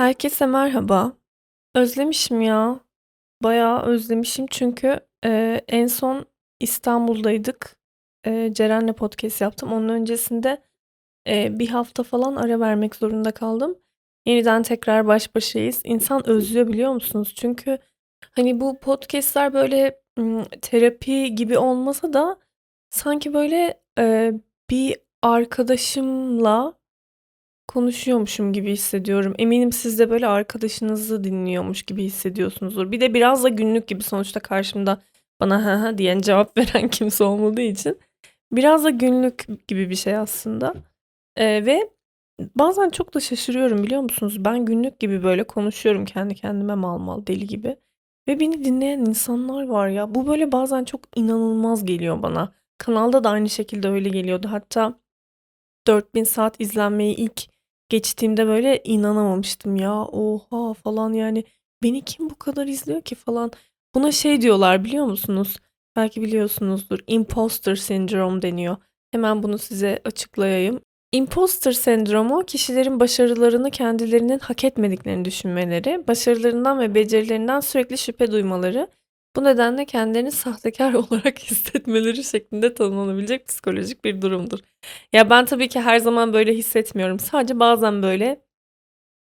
Herkese merhaba. Özlemişim ya. Bayağı özlemişim çünkü en son İstanbul'daydık. Ceren'le podcast yaptım. Onun öncesinde bir hafta falan ara vermek zorunda kaldım. Yeniden tekrar baş başayız. İnsan özlüyor biliyor musunuz? Çünkü hani bu podcastler böyle terapi gibi olmasa da sanki böyle bir arkadaşımla konuşuyormuşum gibi hissediyorum. Eminim siz de böyle arkadaşınızı dinliyormuş gibi hissediyorsunuzdur. Bir de biraz da günlük gibi, sonuçta karşımda bana ha ha diyen, cevap veren kimse olmadığı için biraz da günlük gibi bir şey aslında. Ve bazen çok da şaşırıyorum biliyor musunuz? Ben günlük gibi böyle konuşuyorum kendi kendime mal deli gibi. Ve beni dinleyen insanlar var ya. Bu böyle bazen çok inanılmaz geliyor bana. Kanalda da aynı şekilde öyle geliyordu. Hatta 4000 saat izlenmeyi ilk geçtiğimde böyle inanamamıştım ya, oha falan, yani beni kim bu kadar izliyor ki falan. Buna şey diyorlar biliyor musunuz? Belki biliyorsunuzdur. Imposter sendrom deniyor. Hemen bunu size açıklayayım. Imposter sendromu, kişilerin başarılarını kendilerinin hak etmediklerini düşünmeleri, başarılarından ve becerilerinden sürekli şüphe duymaları, bu nedenle kendilerini sahtekar olarak hissetmeleri şeklinde tanımlanabilecek psikolojik bir durumdur. Ya ben tabii ki her zaman böyle hissetmiyorum. Sadece bazen böyle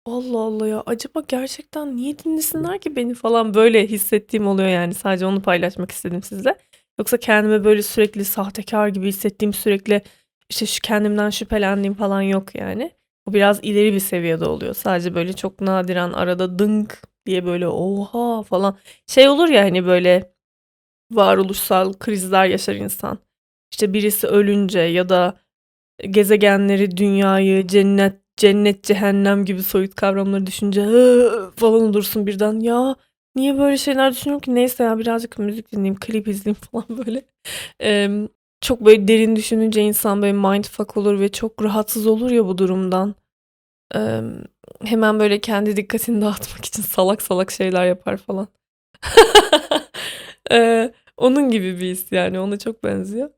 Allah Allah ya, acaba gerçekten niye dinlesinler ki beni falan böyle hissettiğim oluyor yani. Sadece onu paylaşmak istedim sizle. Yoksa kendimi böyle sürekli sahtekar gibi hissettiğim, sürekli işte şu kendimden şüphelendiğim falan yok yani. O biraz ileri bir seviyede oluyor. Sadece böyle çok nadiren arada dınk diye böyle oha falan şey olur ya, hani böyle varoluşsal krizler yaşar insan. İşte birisi ölünce ya da gezegenleri, dünyayı, cennet, cehennem gibi soyut kavramları düşünce falan olursun birden. Ya niye böyle şeyler düşünüyorum ki? Neyse ya, birazcık müzik dinleyeyim, klip izleyeyim falan böyle. Çok böyle derin düşününce insan böyle mindfuck olur ve çok rahatsız olur ya bu durumdan. Hemen böyle kendi dikkatini dağıtmak için salak salak şeyler yapar falan. Onun gibi bir his yani, ona çok benziyor.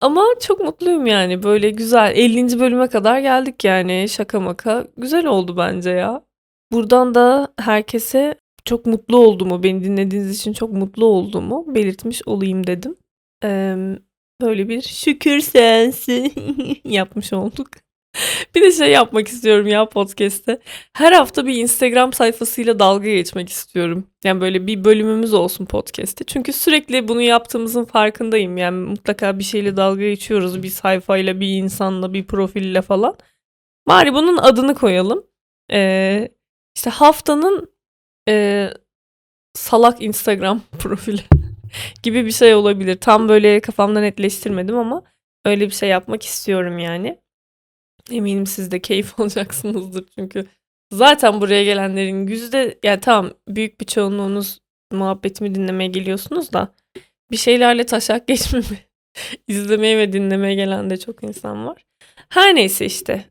Ama çok mutluyum yani, böyle güzel. 50. bölüme kadar geldik yani, şaka maka. Güzel oldu bence ya. Buradan da herkese çok mutlu olduğumu, beni dinlediğiniz için çok mutlu olduğumu belirtmiş olayım dedim. Böyle bir şükür sensin yapmış olduk. Bir de şey yapmak istiyorum ya podcast'te. Her hafta bir Instagram sayfasıyla dalga geçmek istiyorum. Yani böyle bir bölümümüz olsun podcast'te. Çünkü sürekli bunu yaptığımızın farkındayım. Yani mutlaka bir şeyle dalga geçiyoruz. Bir sayfayla, bir insanla, bir profille falan. Bari bunun adını koyalım. İşte haftanın salak Instagram profili gibi bir şey olabilir. Tam böyle kafamda netleştirmedim ama öyle bir şey yapmak istiyorum yani. Eminim siz de keyif alacaksınızdır çünkü zaten buraya gelenlerin yani tamam, büyük bir çoğunluğunuz muhabbetimi dinlemeye geliyorsunuz da bir şeylerle taşak geçmemi izlemeye ve dinlemeye gelen de çok insan var. Her neyse işte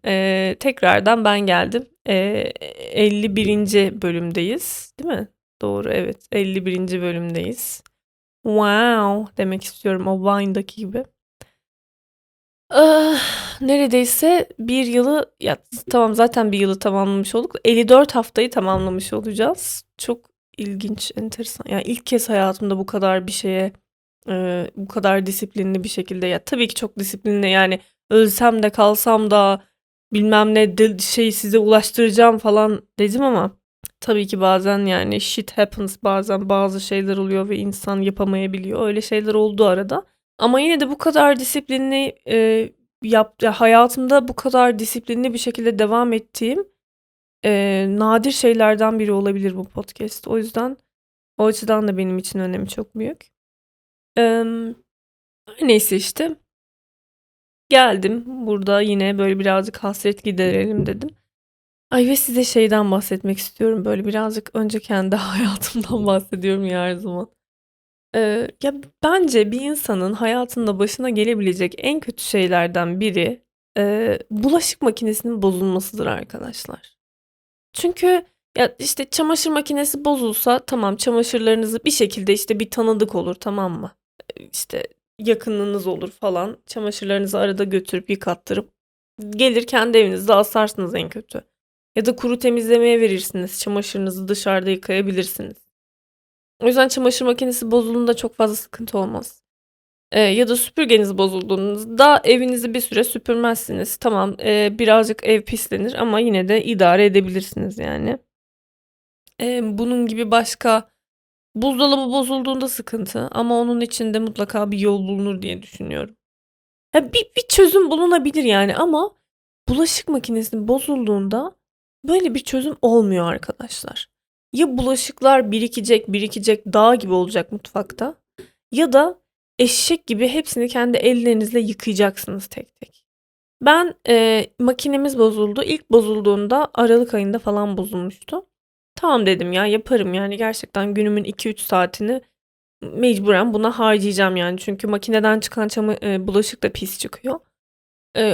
tekrardan ben geldim. 51. bölümdeyiz değil mi? Doğru, evet, 51. bölümdeyiz. Wow demek istiyorum, o Vine'daki gibi. Neredeyse bir yılı, ya tamam zaten bir yılı tamamlamış olduk. 54 haftayı tamamlamış olacağız. Çok ilginç, enteresan. Yani ilk kez hayatımda bu kadar bir şeye, bu kadar disiplinli bir şekilde. Ya tabii ki çok disiplinli yani, ölsem de kalsam da bilmem ne şey size ulaştıracağım falan dedim ama tabii ki bazen yani shit happens, bazen bazı şeyler oluyor ve insan yapamayabiliyor. Öyle şeyler oldu arada. Ama yine de bu kadar disiplinli hayatımda bu kadar disiplinli bir şekilde devam ettiğim nadir şeylerden biri olabilir bu podcast. O yüzden o açıdan da benim için önemi çok büyük. Neyse işte geldim. Burada yine böyle birazcık hasret giderelim dedim. Ay ve size şeyden bahsetmek istiyorum. Böyle birazcık önce kendi hayatımdan bahsediyorum ya her zaman. Ya bence bir insanın hayatında başına gelebilecek en kötü şeylerden biri bulaşık makinesinin bozulmasıdır arkadaşlar. Çünkü ya işte çamaşır makinesi bozulsa tamam, çamaşırlarınızı bir şekilde işte bir tanıdık olur, tamam mı? İşte yakınınız olur falan, çamaşırlarınızı arada götürüp yıkattırıp gelir kendi evinizde asarsınız en kötü. Ya da kuru temizlemeye verirsiniz. Çamaşırınızı dışarıda yıkayabilirsiniz. O yüzden çamaşır makinesi bozulduğunda çok fazla sıkıntı olmaz. Ya da süpürgeniz bozulduğunda evinizi bir süre süpürmezsiniz. Tamam, birazcık ev pislenir ama yine de idare edebilirsiniz yani. Bunun gibi başka, buzdolabı bozulduğunda sıkıntı ama onun için de mutlaka bir yol bulunur diye düşünüyorum. Ya bir çözüm bulunabilir yani ama bulaşık makinesinin bozulduğunda böyle bir çözüm olmuyor arkadaşlar. Ya bulaşıklar birikecek dağ gibi olacak mutfakta ya da eşek gibi hepsini kendi ellerinizle yıkayacaksınız tek tek. Ben makinemiz bozuldu. İlk bozulduğunda Aralık ayında falan bozulmuştu. Tamam dedim ya, yaparım yani, gerçekten günümün 2-3 saatini mecburen buna harcayacağım yani. Çünkü makineden çıkan bulaşık da pis çıkıyor.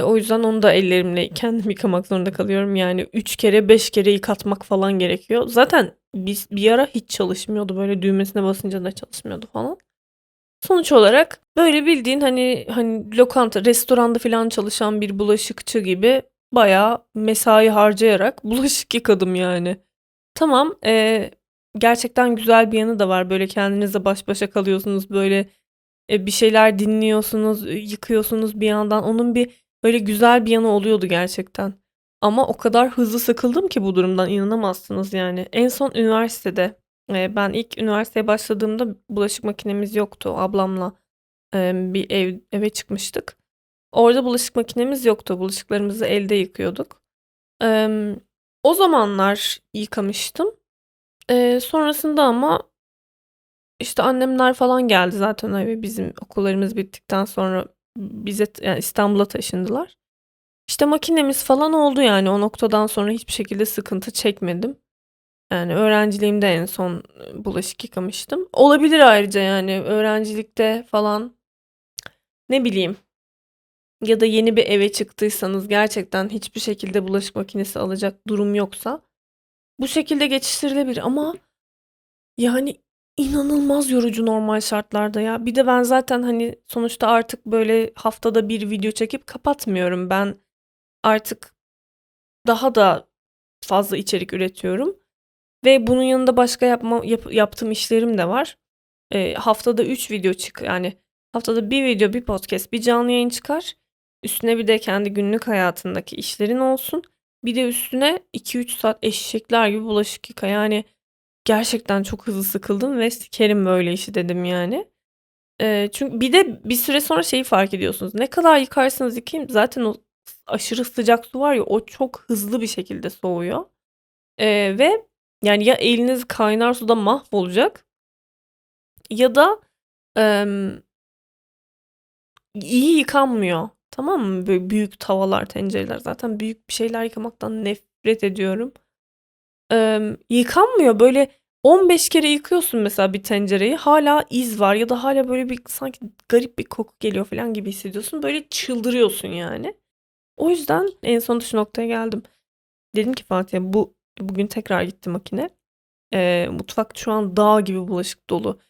O yüzden onu da ellerimle kendim yıkamak zorunda kalıyorum. Yani 3 kere 5 kere yıkatmak falan gerekiyor. Zaten bir ara hiç çalışmıyordu. Böyle düğmesine basınca da çalışmıyordu falan. Sonuç olarak böyle bildiğin hani lokanta, restoranda falan çalışan bir bulaşıkçı gibi bayağı mesai harcayarak bulaşık yıkadım yani. Tamam, gerçekten güzel bir yanı da var. Böyle kendinizle baş başa kalıyorsunuz. Böyle bir şeyler dinliyorsunuz, yıkıyorsunuz bir yandan. Onun bir böyle güzel bir yanı oluyordu gerçekten. Ama o kadar hızlı sıkıldım ki bu durumdan inanamazsınız yani. En son üniversitede, ben ilk üniversiteye başladığımda bulaşık makinemiz yoktu. Ablamla bir eve çıkmıştık. Orada bulaşık makinemiz yoktu. Bulaşıklarımızı elde yıkıyorduk. O zamanlar yıkamıştım. Sonrasında ama işte annemler falan geldi zaten eve, bizim okullarımız bittikten sonra bize yani İstanbul'a taşındılar. İşte makinemiz falan oldu yani, o noktadan sonra hiçbir şekilde sıkıntı çekmedim. Yani öğrenciliğimde en son bulaşık yıkamıştım. Olabilir ayrıca yani öğrencilikte falan, ne bileyim, ya da yeni bir eve çıktıysanız, gerçekten hiçbir şekilde bulaşık makinesi alacak durum yoksa bu şekilde geçiştirilebilir ama yani inanılmaz yorucu normal şartlarda ya. Bir de ben zaten hani sonuçta artık böyle haftada bir video çekip kapatmıyorum. Ben artık daha da fazla içerik üretiyorum ve bunun yanında başka yaptığım işlerim de var. Haftada 3 video çık, yani haftada bir video, bir podcast, bir canlı yayın çıkar. Üstüne bir de kendi günlük hayatındaki işlerin olsun. Bir de üstüne 2-3 saat eşekler gibi bulaşık yıka. Yani gerçekten çok hızlı sıkıldım ve sikerim böyle işi dedim yani. Çünkü bir de bir süre sonra şeyi fark ediyorsunuz. Ne kadar yıkarsanız yıkayın zaten o aşırı sıcak su var ya, o çok hızlı bir şekilde soğuyor. Ve yani ya eliniz kaynar suda mahvolacak ya da iyi yıkanmıyor. Tamam mı? Böyle büyük tavalar, tencereler, zaten büyük bir şeyler yıkamaktan nefret ediyorum. Yıkanmıyor. Böyle 15 kere yıkıyorsun mesela bir tencereyi. Hala iz var ya da hala böyle bir sanki garip bir koku geliyor falan gibi hissediyorsun. Böyle çıldırıyorsun yani. O yüzden en son şu noktaya geldim. Dedim ki Fatih, bugün tekrar gitti makine. Mutfak şu an dağ gibi bulaşık dolu.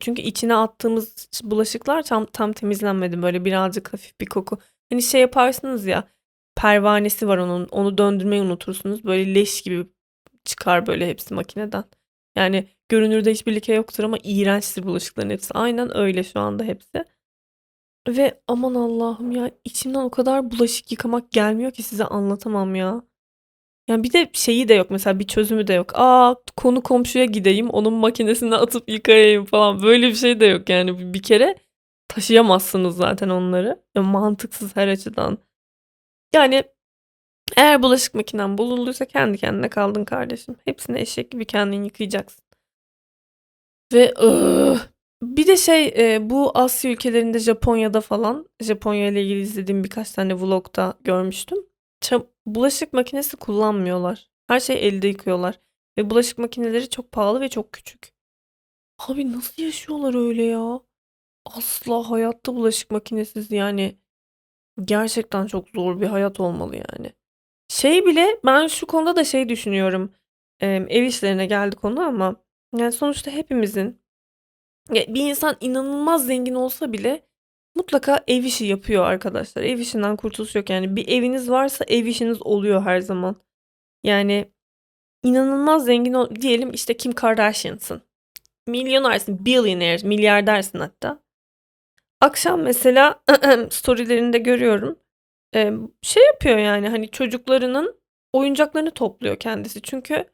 Çünkü içine attığımız bulaşıklar tam temizlenmedi. Böyle birazcık hafif bir koku. Hani şey yaparsınız ya, pervanesi var onun. Onu döndürmeyi unutursunuz. Böyle leş gibi çıkar böyle hepsi makineden. Yani görünürde hiçbir leke yoktur ama iğrençtir bulaşıkların hepsi. Aynen öyle şu anda hepsi. Ve aman Allah'ım ya, içimden o kadar bulaşık yıkamak gelmiyor ki size anlatamam ya. Yani bir de şeyi de yok mesela, bir çözümü de yok. Konu komşuya gideyim, onun makinesine atıp yıkayayım falan, böyle bir şey de yok yani. Bir kere taşıyamazsınız zaten onları. Yani mantıksız her açıdan. Yani eğer bulaşık makinen bozulduysa kendi kendine kaldın kardeşim. Hepsini eşek gibi kendin yıkayacaksın. Ve bir de bu Asya ülkelerinde, Japonya'da falan, Japonya ile ilgili izlediğim birkaç tane vlogda görmüştüm. Bulaşık makinesi kullanmıyorlar. Her şeyi elde yıkıyorlar. Ve bulaşık makineleri çok pahalı ve çok küçük. Abi nasıl yaşıyorlar öyle ya? Asla hayatta bulaşık makinesiz yani. Gerçekten çok zor bir hayat olmalı yani. Bile ben şu konuda da düşünüyorum. Ev işlerine geldi konu ama yani sonuçta hepimizin, bir insan inanılmaz zengin olsa bile mutlaka ev işi yapıyor arkadaşlar. Ev işinden kurtuluş yok yani. Bir eviniz varsa ev işiniz oluyor her zaman. Yani inanılmaz zengin diyelim işte Kim Kardashian'sın. Milyonersin, billionaire, milyardersin hatta. Akşam mesela storylerinde görüyorum. Şey yapıyor yani hani çocuklarının oyuncaklarını topluyor kendisi. Çünkü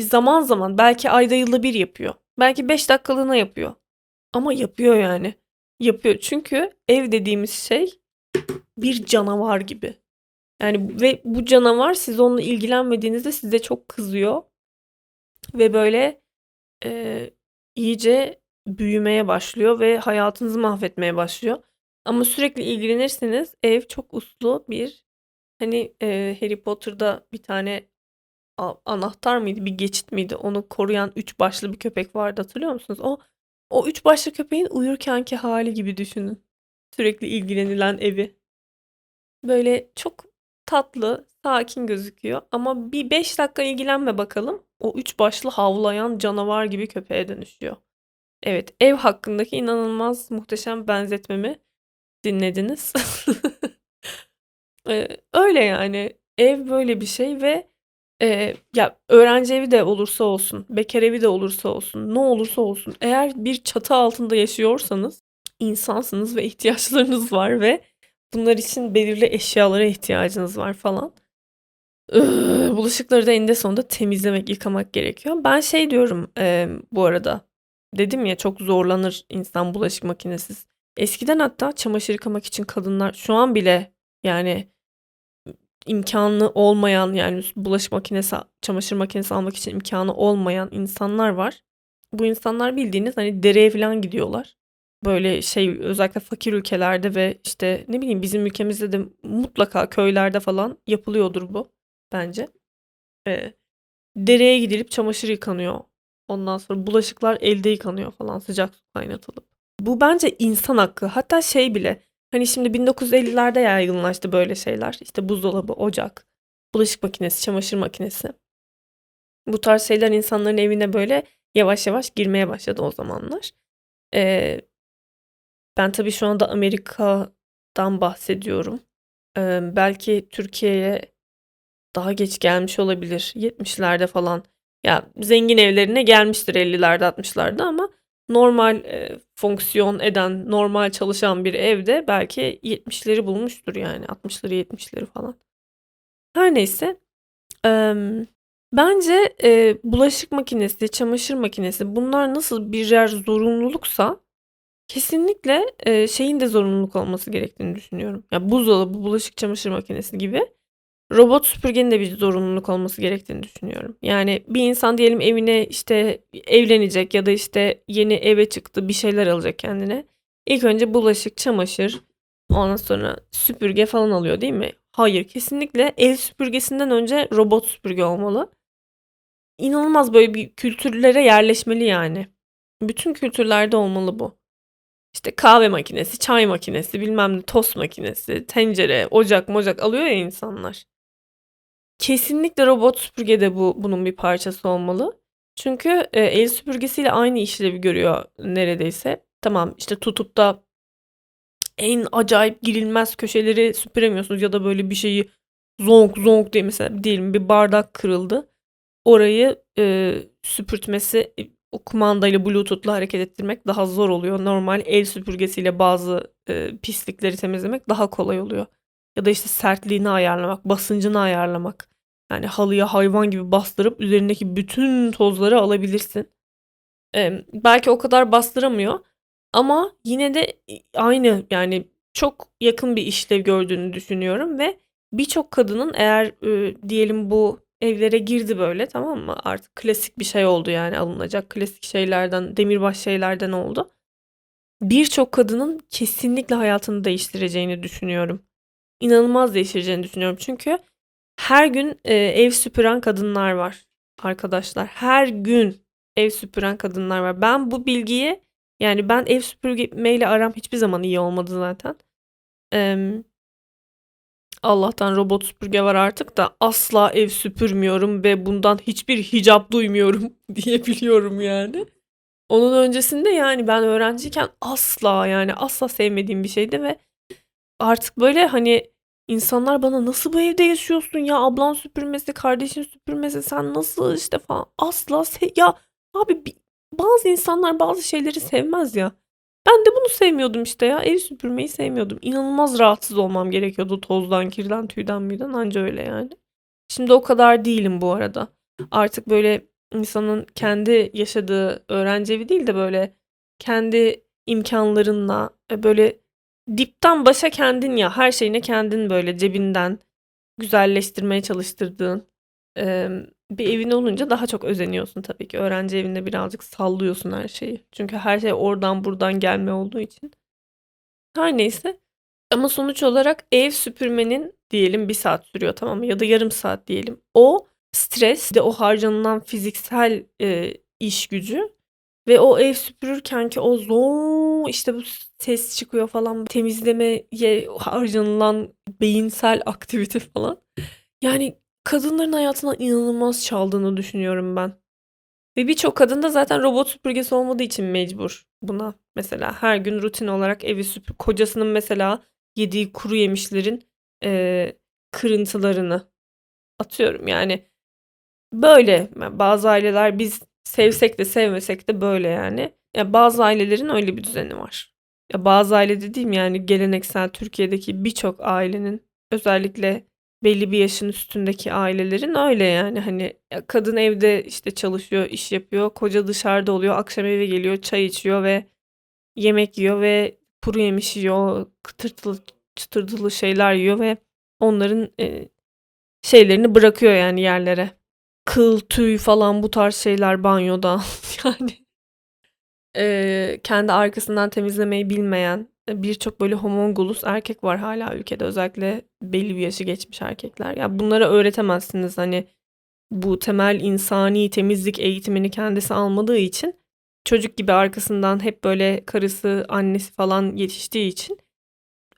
zaman zaman belki ayda yılda bir yapıyor. Belki 5 dakikalığına yapıyor. Ama yapıyor yani. Yapıyor çünkü ev dediğimiz şey bir canavar gibi. Yani ve bu canavar siz onunla ilgilenmediğinizde size çok kızıyor. Ve böyle iyice büyümeye başlıyor ve hayatınızı mahvetmeye başlıyor. Ama sürekli ilgilenirseniz ev çok uslu bir hani Harry Potter'da bir tane anahtar mıydı bir geçit miydi onu koruyan 3 başlı bir köpek vardı hatırlıyor musunuz? O 3 başlı köpeğin uyurkenki hali gibi düşünün. Sürekli ilgilenilen evi. Böyle çok tatlı, sakin gözüküyor ama bir 5 dakika ilgilenme bakalım. O 3 başlı havlayan canavar gibi köpeğe dönüşüyor. Evet, ev hakkındaki inanılmaz muhteşem benzetmemi dinlediniz. Öyle yani. Ev böyle bir şey ve ya öğrenci evi de olursa olsun, bekar evi de olursa olsun, ne olursa olsun eğer bir çatı altında yaşıyorsanız insansınız ve ihtiyaçlarınız var ve bunlar için belirli eşyalara ihtiyacınız var falan. Bulaşıkları da eninde sonunda temizlemek, yıkamak gerekiyor. Ben şey diyorum bu arada. Dedim ya çok zorlanır insan bulaşık makinesiz. Eskiden hatta çamaşır yıkamak için kadınlar şu an bile yani imkanı olmayan yani bulaşık makinesi, çamaşır makinesi almak için imkanı olmayan insanlar var. Bu insanlar bildiğiniz hani dereye falan gidiyorlar. Böyle şey özellikle fakir ülkelerde ve işte ne bileyim bizim ülkemizde de mutlaka köylerde falan yapılıyordur bu bence. Dereye gidilip çamaşır yıkanıyor. Ondan sonra bulaşıklar elde yıkanıyor falan sıcak su kaynatılıp. Bu bence insan hakkı. Hatta şey bile hani şimdi 1950'lerde yaygınlaştı böyle şeyler. İşte buzdolabı, ocak, bulaşık makinesi, çamaşır makinesi. Bu tarz şeyler insanların evine böyle yavaş yavaş girmeye başladı o zamanlar. Ben tabii şu anda Amerika'dan bahsediyorum. Belki Türkiye'ye daha geç gelmiş olabilir. 70'lerde falan. Ya zengin evlerine gelmiştir 50'lerde 60'larda ama normal fonksiyon eden, normal çalışan bir evde belki 70'leri bulmuştur yani 60'ları 70'leri falan. Her neyse bence bulaşık makinesi, çamaşır makinesi bunlar nasıl birer zorunluluksa kesinlikle şeyin de zorunluluk olması gerektiğini düşünüyorum. Ya buzdolabı, bulaşık, çamaşır makinesi gibi robot süpürgenin de bir zorunluluk olması gerektiğini düşünüyorum. Yani bir insan diyelim evine işte evlenecek ya da işte yeni eve çıktı bir şeyler alacak kendine. İlk önce bulaşık, çamaşır, ondan sonra süpürge falan alıyor değil mi? Hayır, kesinlikle ev süpürgesinden önce robot süpürge olmalı. İnanılmaz böyle bir kültürlere yerleşmeli yani. Bütün kültürlerde olmalı bu. İşte kahve makinesi, çay makinesi, bilmem ne tost makinesi, tencere, ocak, mocak alıyor ya insanlar. Kesinlikle robot süpürge de bunun bir parçası olmalı. Çünkü el süpürgesiyle aynı işlevi görüyor neredeyse. Tamam işte tutup da en acayip girilmez köşeleri süpüremiyorsunuz ya da böyle bir şeyi zonk zonk diye mesela diyelim bir bardak kırıldı. Orayı süpürtmesi o kumandayla Bluetooth'la hareket ettirmek daha zor oluyor. Normal el süpürgesiyle bazı pislikleri temizlemek daha kolay oluyor. Ya da işte sertliğini ayarlamak, basıncını ayarlamak. Yani halıya hayvan gibi bastırıp üzerindeki bütün tozları alabilirsin. Belki o kadar bastıramıyor ama yine de aynı yani çok yakın bir işlev gördüğünü düşünüyorum ve birçok kadının eğer diyelim bu evlere girdi böyle tamam mı? Artık klasik bir şey oldu yani alınacak klasik şeylerden, demirbaş şeylerden oldu. Birçok kadının kesinlikle hayatını değiştireceğini düşünüyorum. İnanılmaz değiştireceğini düşünüyorum. Çünkü her gün ev süpüren kadınlar var arkadaşlar. Her gün ev süpüren kadınlar var. Ben bu bilgiyi yani ben ev süpürmeyle aram hiçbir zaman iyi olmadı zaten. Allah'tan robot süpürge var artık da asla ev süpürmüyorum ve bundan hiçbir hicap duymuyorum diyebiliyorum yani. Onun öncesinde yani ben öğrenciyken asla sevmediğim bir şeydi ve artık böyle hani İnsanlar bana nasıl bu evde yaşıyorsun ya, ablan süpürmesi, kardeşin süpürmesi, sen nasıl işte falan. Asla ya abi bazı insanlar bazı şeyleri sevmez ya. Ben de bunu sevmiyordum işte ya. Ev süpürmeyi sevmiyordum. İnanılmaz rahatsız olmam gerekiyordu tozdan, kirden, tüyden, müyden, anca öyle yani. Şimdi o kadar değilim bu arada. Artık böyle insanın kendi yaşadığı öğrenci evi değil de böyle kendi imkanlarınla böyle dipten başa kendin, ya her şeyine kendin böyle cebinden güzelleştirmeye çalıştırdığın bir evin olunca daha çok özeniyorsun tabii ki. Öğrenci evinde birazcık sallıyorsun her şeyi. Çünkü her şey oradan buradan gelme olduğu için. Her neyse. Ama sonuç olarak ev süpürmenin diyelim 1 saat sürüyor, tamam mı? Ya da yarım saat diyelim. O stres de o harcanılan fiziksel iş gücü ve o ev süpürürkenki o zor işte bu ses çıkıyor falan, temizlemeye harcanılan beyinsel aktivite falan. Yani kadınların hayatına inanılmaz çaldığını düşünüyorum ben. Ve birçok kadın da zaten robot süpürgesi olmadığı için mecbur buna. Mesela her gün rutin olarak evi süpür. Kocasının mesela yediği kuru yemişlerin kırıntılarını atıyorum. Yani böyle bazı aileler, biz sevsek de sevmesek de böyle yani. Ya bazı ailelerin öyle bir düzeni var. Ya bazı aile dediğim yani geleneksel Türkiye'deki birçok ailenin, özellikle belli bir yaşın üstündeki ailelerin öyle yani. Hani kadın evde işte çalışıyor, iş yapıyor, koca dışarıda oluyor, akşam eve geliyor, çay içiyor ve yemek yiyor ve kuru yemiş yiyor, kıtırtılı çıtırtılı şeyler yiyor ve onların şeylerini bırakıyor yani yerlere. Kıl, tüy falan bu tarz şeyler banyoda yani. Kendi arkasından temizlemeyi bilmeyen birçok böyle homongulus erkek var hala ülkede, özellikle belli bir yaşı geçmiş erkekler. Ya bunları öğretemezsiniz hani, bu temel insani temizlik eğitimini kendisi almadığı için, çocuk gibi arkasından hep böyle karısı, annesi falan yetiştiği için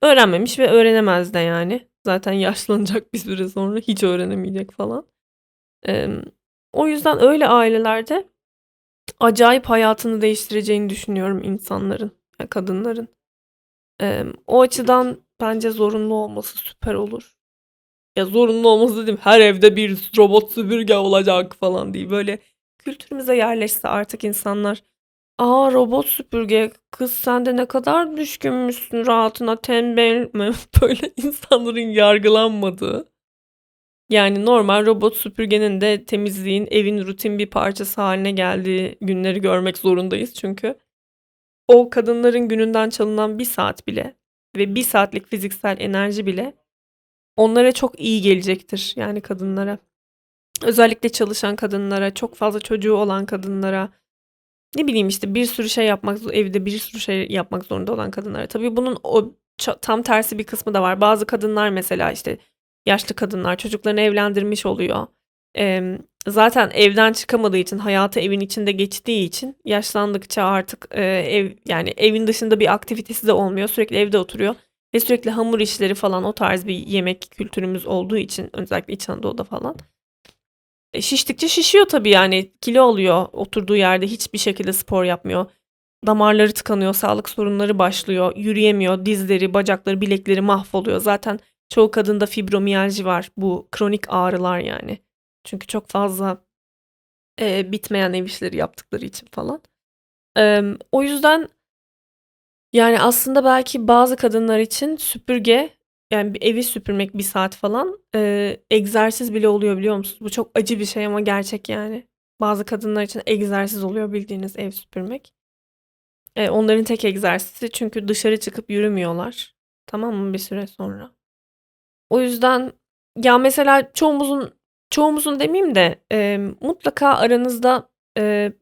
öğrenmemiş ve öğrenemez de yani. Zaten yaşlanacak bir süre sonra, hiç öğrenemeyecek falan. O yüzden öyle ailelerde acayip hayatını değiştireceğini düşünüyorum insanların, kadınların. O açıdan bence zorunlu olması süper olur. Ya zorunlu olması dedim, her evde bir robot süpürge olacak falan değil. Böyle kültürümüze yerleşse artık insanlar, aa robot süpürge, kız sen de ne kadar düşkünmüşsün rahatına, tembel mi? Böyle insanların yargılanmadığı. Yani normal robot süpürgenin de temizliğin, evin rutin bir parçası haline geldiği günleri görmek zorundayız çünkü. O kadınların gününden çalınan 1 saat bile ve 1 saatlik fiziksel enerji bile onlara çok iyi gelecektir. Yani kadınlara, özellikle çalışan kadınlara, çok fazla çocuğu olan kadınlara, ne bileyim işte bir sürü şey yapmak, evde bir sürü şey yapmak zorunda olan kadınlara. Tabii bunun o tam tersi bir kısmı da var. Bazı kadınlar mesela işte yaşlı kadınlar çocuklarını evlendirmiş oluyor. Zaten evden çıkamadığı için, hayatı evin içinde geçtiği için yaşlandıkça artık ev, yani evin dışında bir aktivitesi de olmuyor. Sürekli evde oturuyor ve sürekli hamur işleri falan, o tarz bir yemek kültürümüz olduğu için özellikle İç Anadolu'da falan. Şiştikçe şişiyor tabii yani, kilo alıyor, oturduğu yerde hiçbir şekilde spor yapmıyor. Damarları tıkanıyor, sağlık sorunları başlıyor, yürüyemiyor, dizleri, bacakları, bilekleri mahvoluyor. Zaten çoğu kadında fibromiyalji var, bu kronik ağrılar yani. Çünkü çok fazla bitmeyen ev işleri yaptıkları için falan. O yüzden yani aslında belki bazı kadınlar için süpürge, yani bir evi süpürmek 1 saat falan egzersiz bile oluyor, biliyor musunuz? Bu çok acı bir şey ama gerçek yani. Bazı kadınlar için egzersiz oluyor bildiğiniz ev süpürmek. Onların tek egzersizi, çünkü dışarı çıkıp yürümüyorlar. Tamam mı, bir süre sonra? O yüzden ya mesela çoğumuzun demeyeyim de mutlaka aranızda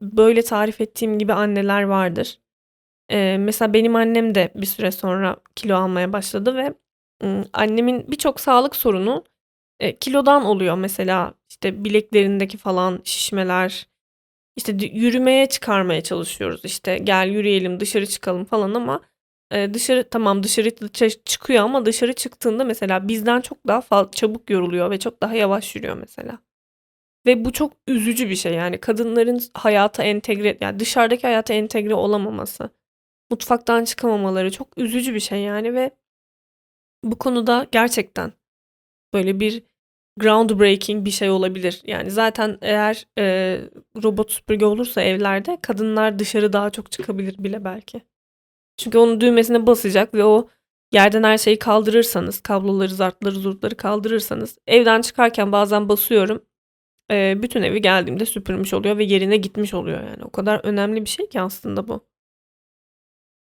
böyle tarif ettiğim gibi anneler vardır. Mesela benim annem de bir süre sonra kilo almaya başladı ve annemin birçok sağlık sorunu kilodan oluyor. Mesela işte bileklerindeki falan şişmeler, işte yürümeye çıkarmaya çalışıyoruz, işte gel yürüyelim, dışarı çıkalım falan ama dışarı çıkıyor ama dışarı çıktığında mesela bizden çok daha çabuk yoruluyor ve çok daha yavaş yürüyor mesela. Ve bu çok üzücü bir şey yani, kadınların hayata entegre, yani dışarıdaki hayata entegre olamaması, mutfaktan çıkamamaları çok üzücü bir şey yani. Ve bu konuda gerçekten böyle bir groundbreaking bir şey olabilir. Yani zaten eğer robot süpürge olursa evlerde kadınlar dışarı daha çok çıkabilir bile belki. Çünkü onun düğmesine basacak ve o yerden her şeyi kaldırırsanız, kabloları, zartları, zurtları kaldırırsanız, evden çıkarken bazen basıyorum. Bütün evi geldiğimde süpürmüş oluyor ve yerine gitmiş oluyor yani. O kadar önemli bir şey ki aslında bu.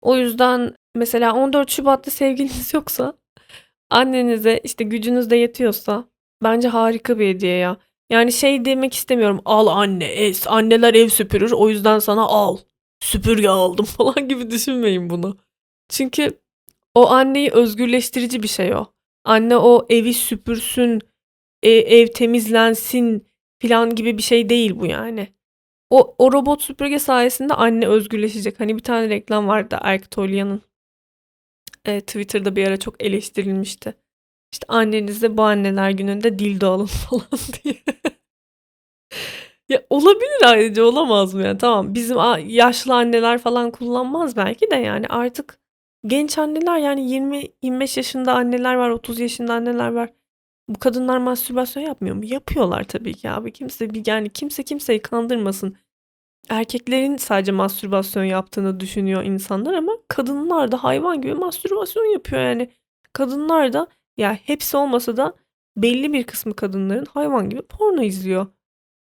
O yüzden mesela 14 Şubat'ta sevgiliniz yoksa, annenize işte gücünüz de yetiyorsa bence harika bir hediye ya. Yani şey demek istemiyorum. Al anne, anneler ev süpürür. O yüzden sana al, süpürge aldım falan gibi düşünmeyin bunu. Çünkü o anneyi özgürleştirici bir şey o. Anne o evi süpürsün, ev temizlensin falan gibi bir şey değil bu yani. O robot süpürge sayesinde anne özgürleşecek. Hani bir tane reklam vardı Erktolia'nın. Twitter'da bir ara çok eleştirilmişti. İşte annenize bu anneler gününde dildo alın falan diye. Ya olabilir ayrıca, olamaz mı yani? Tamam, bizim yaşlı anneler falan kullanmaz belki de yani artık genç anneler, yani 20-25 yaşında anneler var, 30 yaşında anneler var. Bu kadınlar mastürbasyon yapmıyor mu? Yapıyorlar tabii ki abi. Kimse kimseyi kandırmasın. Erkeklerin sadece mastürbasyon yaptığını düşünüyor insanlar ama kadınlar da hayvan gibi mastürbasyon yapıyor yani. Kadınlar da, ya hepsi olmasa da belli bir kısmı kadınların hayvan gibi porno izliyor.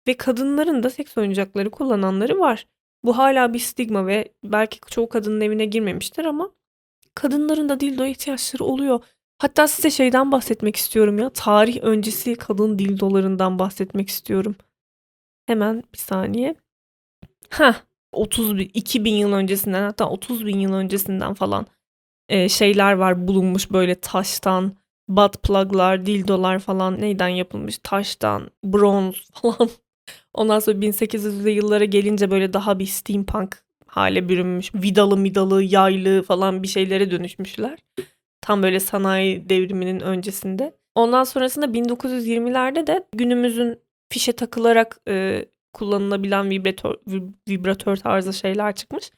Ve kadınların da seks oyuncakları kullananları var. Bu hala bir stigma ve belki çoğu kadının evine girmemiştir ama kadınların da dildoya ihtiyaçları oluyor. Hatta size şeyden bahsetmek istiyorum ya. Tarih öncesi kadın dildolarından bahsetmek istiyorum. Hemen bir saniye. 2000 yıl öncesinden, hatta 30 bin yıl öncesinden falan şeyler var, bulunmuş böyle taştan. Butt pluglar, dildolar falan neyden yapılmış? Taştan, bronz falan. Ondan sonra 1800'lü yıllara gelince böyle daha bir steampunk hale bürünmüş. Vidalı, yaylı falan bir şeylere dönüşmüşler. Tam böyle sanayi devriminin öncesinde. Ondan sonrasında 1920'lerde de günümüzün fişe takılarak kullanılabilen vibratör tarzı şeyler çıkmış.